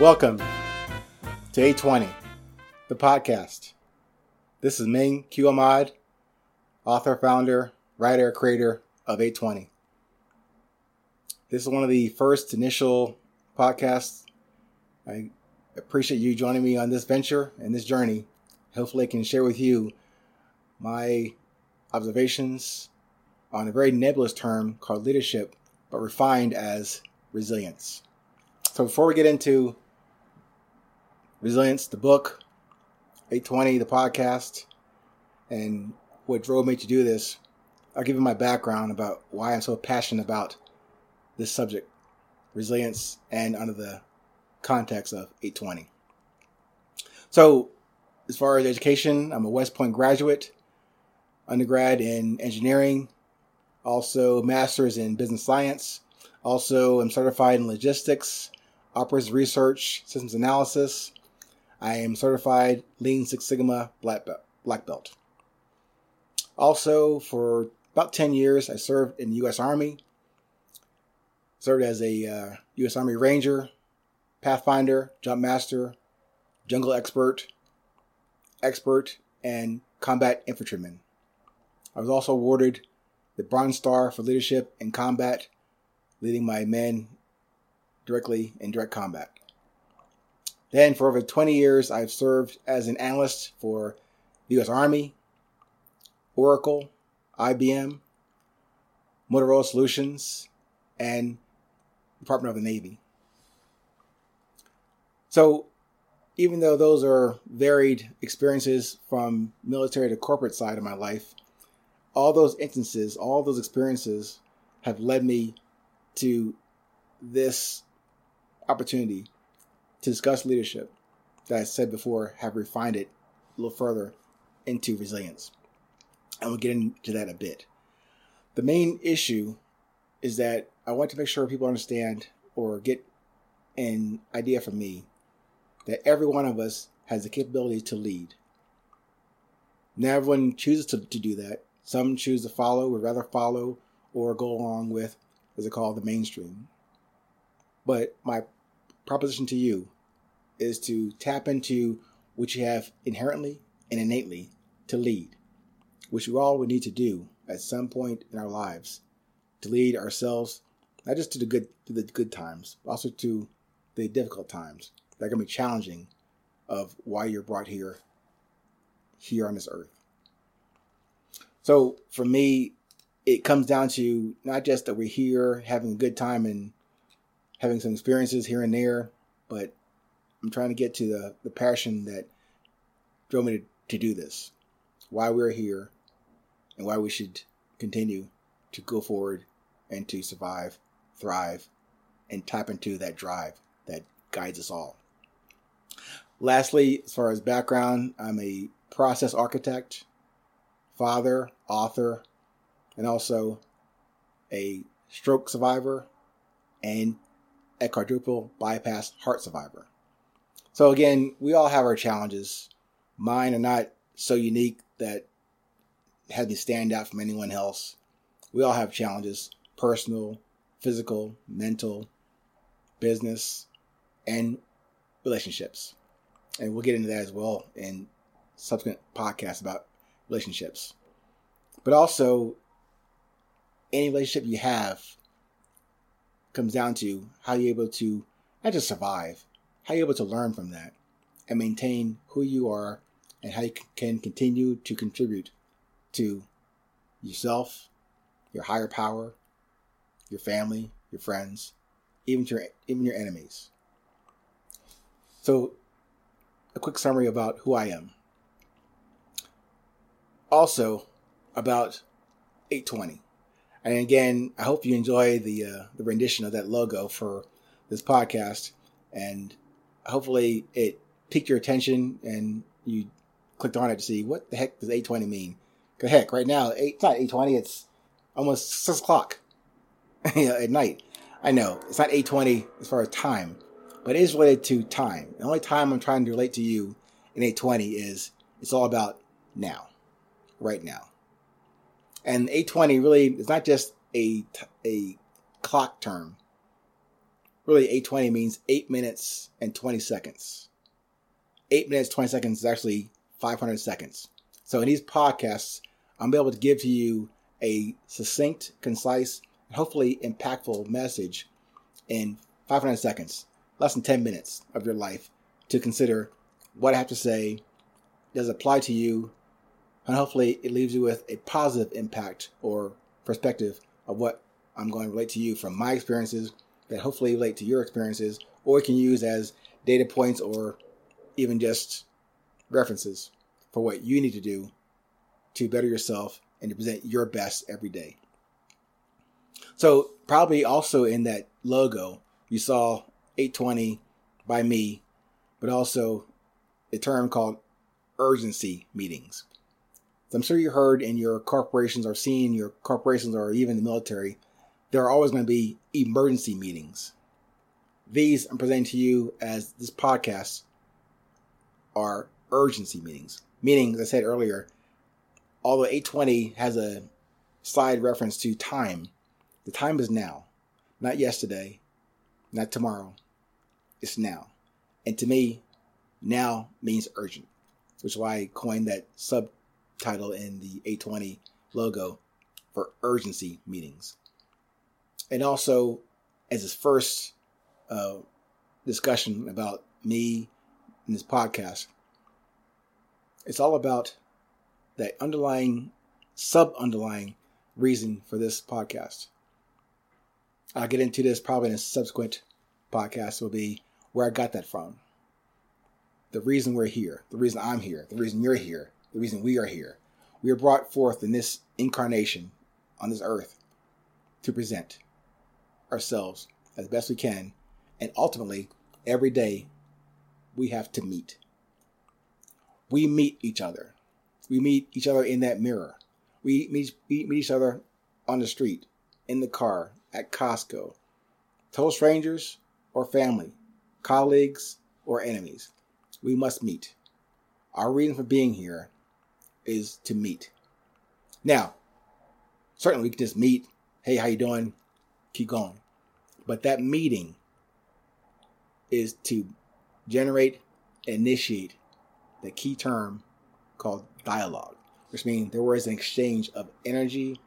Welcome to 8:20, the podcast. This is Ming Q. Ahmad, author, founder, writer, creator of 8:20. This is one of the first initial podcasts. I appreciate you joining me on this venture and this journey. Hopefully I can share with you my observations on a very nebulous term called leadership, but refined as resilience. So before we get into resilience, the book, 8:20, the podcast, and what drove me to do this, I'll give you my background about why I'm so passionate about this subject, resilience, and under the context of 8:20. So as far as education, I'm a West Point graduate, undergrad in engineering, also master's in business science. Also, I'm certified in logistics, operations research, systems analysis. I am certified Lean Six Sigma Black Belt. Also, for about 10 years, I served in the U.S. Army. Served as a U.S. Army Ranger, Pathfinder, Jump Master, Jungle Expert, and Combat Infantryman. I was also awarded the Bronze Star for leadership in combat, leading my men directly in direct combat. Then for over 20 years, I've served as an analyst for the U.S. Army, Oracle, IBM, Motorola Solutions, and Department of the Navy. So even though those are varied experiences from military to corporate side of my life, all those instances, all those experiences have led me to this opportunity to discuss leadership that I said before, have refined it a little further into resilience. And we'll get into that in a bit. The main issue is that I want to make sure people understand or get an idea from me that every one of us has the capability to lead. Now everyone chooses to do that. Some choose to follow, would rather follow or go along with, as they call, the mainstream. But my proposition to you is to tap into what you have inherently and innately to lead, which we all would need to do at some point in our lives, to lead ourselves, not just to the good times, but also to the difficult times that are going to be challenging of why you're brought here on this earth. So for me, it comes down to not just that we're here having a good time and having some experiences here and there, but I'm trying to get to the passion that drove me to do this, why we're here and why we should continue to go forward and to survive, thrive, and tap into that drive that guides us all. Lastly, as far as background, I'm a process architect, father, author, and also a stroke survivor and a quadruple bypass heart survivor. So again, we all have our challenges. Mine are not so unique that had me stand out from anyone else. We all have challenges, personal, physical, mental, business, and relationships. And we'll get into that as well in subsequent podcasts about relationships. But also, any relationship you have comes down to how you're able to not just survive, how you're able to learn from that and maintain who you are and how you can continue to contribute to yourself, your higher power, your family, your friends, even your enemies. So a quick summary about who I am. Also about 8:20. And again, I hope you enjoy the rendition of that logo for this podcast. And hopefully it piqued your attention and you clicked on it to see what the heck does 8:20 mean. Because heck, right now, it's not 8:20, it's almost 6 o'clock at night. I know, it's not 8:20 as far as time, but it is related to time. The only time I'm trying to relate to you in 8:20 is it's all about now, right now. And 8:20 really is not just a clock term, really 8:20 means 8 minutes and 20 seconds. 8 minutes, 20 seconds is actually 500 seconds. So in these podcasts, I'm able to give to you a succinct, concise, and hopefully impactful message in 500 seconds, less than 10 minutes of your life to consider what I have to say, does it apply to you, and hopefully it leaves you with a positive impact or perspective of what I'm going to relate to you from my experiences that hopefully relate to your experiences, or you can use as data points or even just references for what you need to do to better yourself and to present your best every day. So probably also in that logo, you saw 8:20 by me, but also a term called urgency meetings. So I'm sure you heard in your corporations or seen your corporations or even the military, there are always going to be emergency meetings. These I'm presenting to you as this podcast are urgency meetings. Meaning, as I said earlier, although 8:20 has a side reference to time, the time is now, not yesterday, not tomorrow. It's now. And to me, now means urgent, which is why I coined that subtitle in the 8:20 logo for urgency meetings. And also, as this first discussion about me in this podcast, it's all about that underlying, sub-underlying reason for this podcast. I'll get into this probably in a subsequent podcast will be where I got that from. The reason we're here, the reason I'm here, the reason you're here, the reason we are here. We are brought forth in this incarnation on this earth to present ourselves as best we can, and ultimately, every day, we have to meet. We meet each other. We meet each other in that mirror. We meet each other on the street, in the car, at Costco. Total strangers or family, colleagues or enemies. We must meet. Our reason for being here is to meet. Now, certainly we can just meet. Hey, how you doing? Keep going. But that meeting is to generate, initiate the key term called dialogue, which means there was an exchange of energy,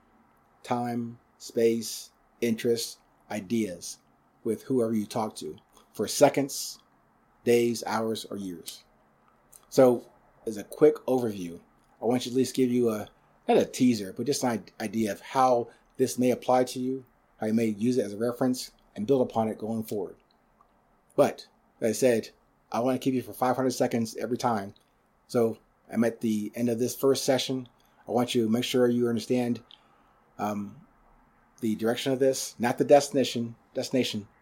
time, space, interests, ideas with whoever you talk to for seconds, days, hours, or years. So as a quick overview, I want you to at least give you a, not a teaser, but just an idea of how this may apply to you, how you may use it as a reference and build upon it going forward. But as I said, I want to keep you for 500 seconds every time. So I'm at the end of this first session. I want you to make sure you understand the direction of this, not the destination,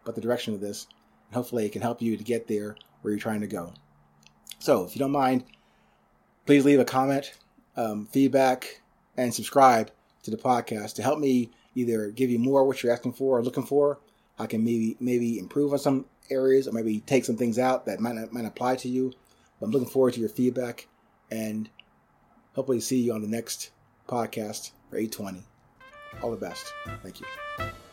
but the direction of this. And hopefully it can help you to get there where you're trying to go. So if you don't mind, please leave a comment, feedback, and subscribe to the podcast to help me either give you more what you're asking for or looking for. I can maybe improve on some areas or maybe take some things out that might not apply to you. But I'm looking forward to your feedback and hopefully see you on the next podcast for 8:20. All the best. Thank you.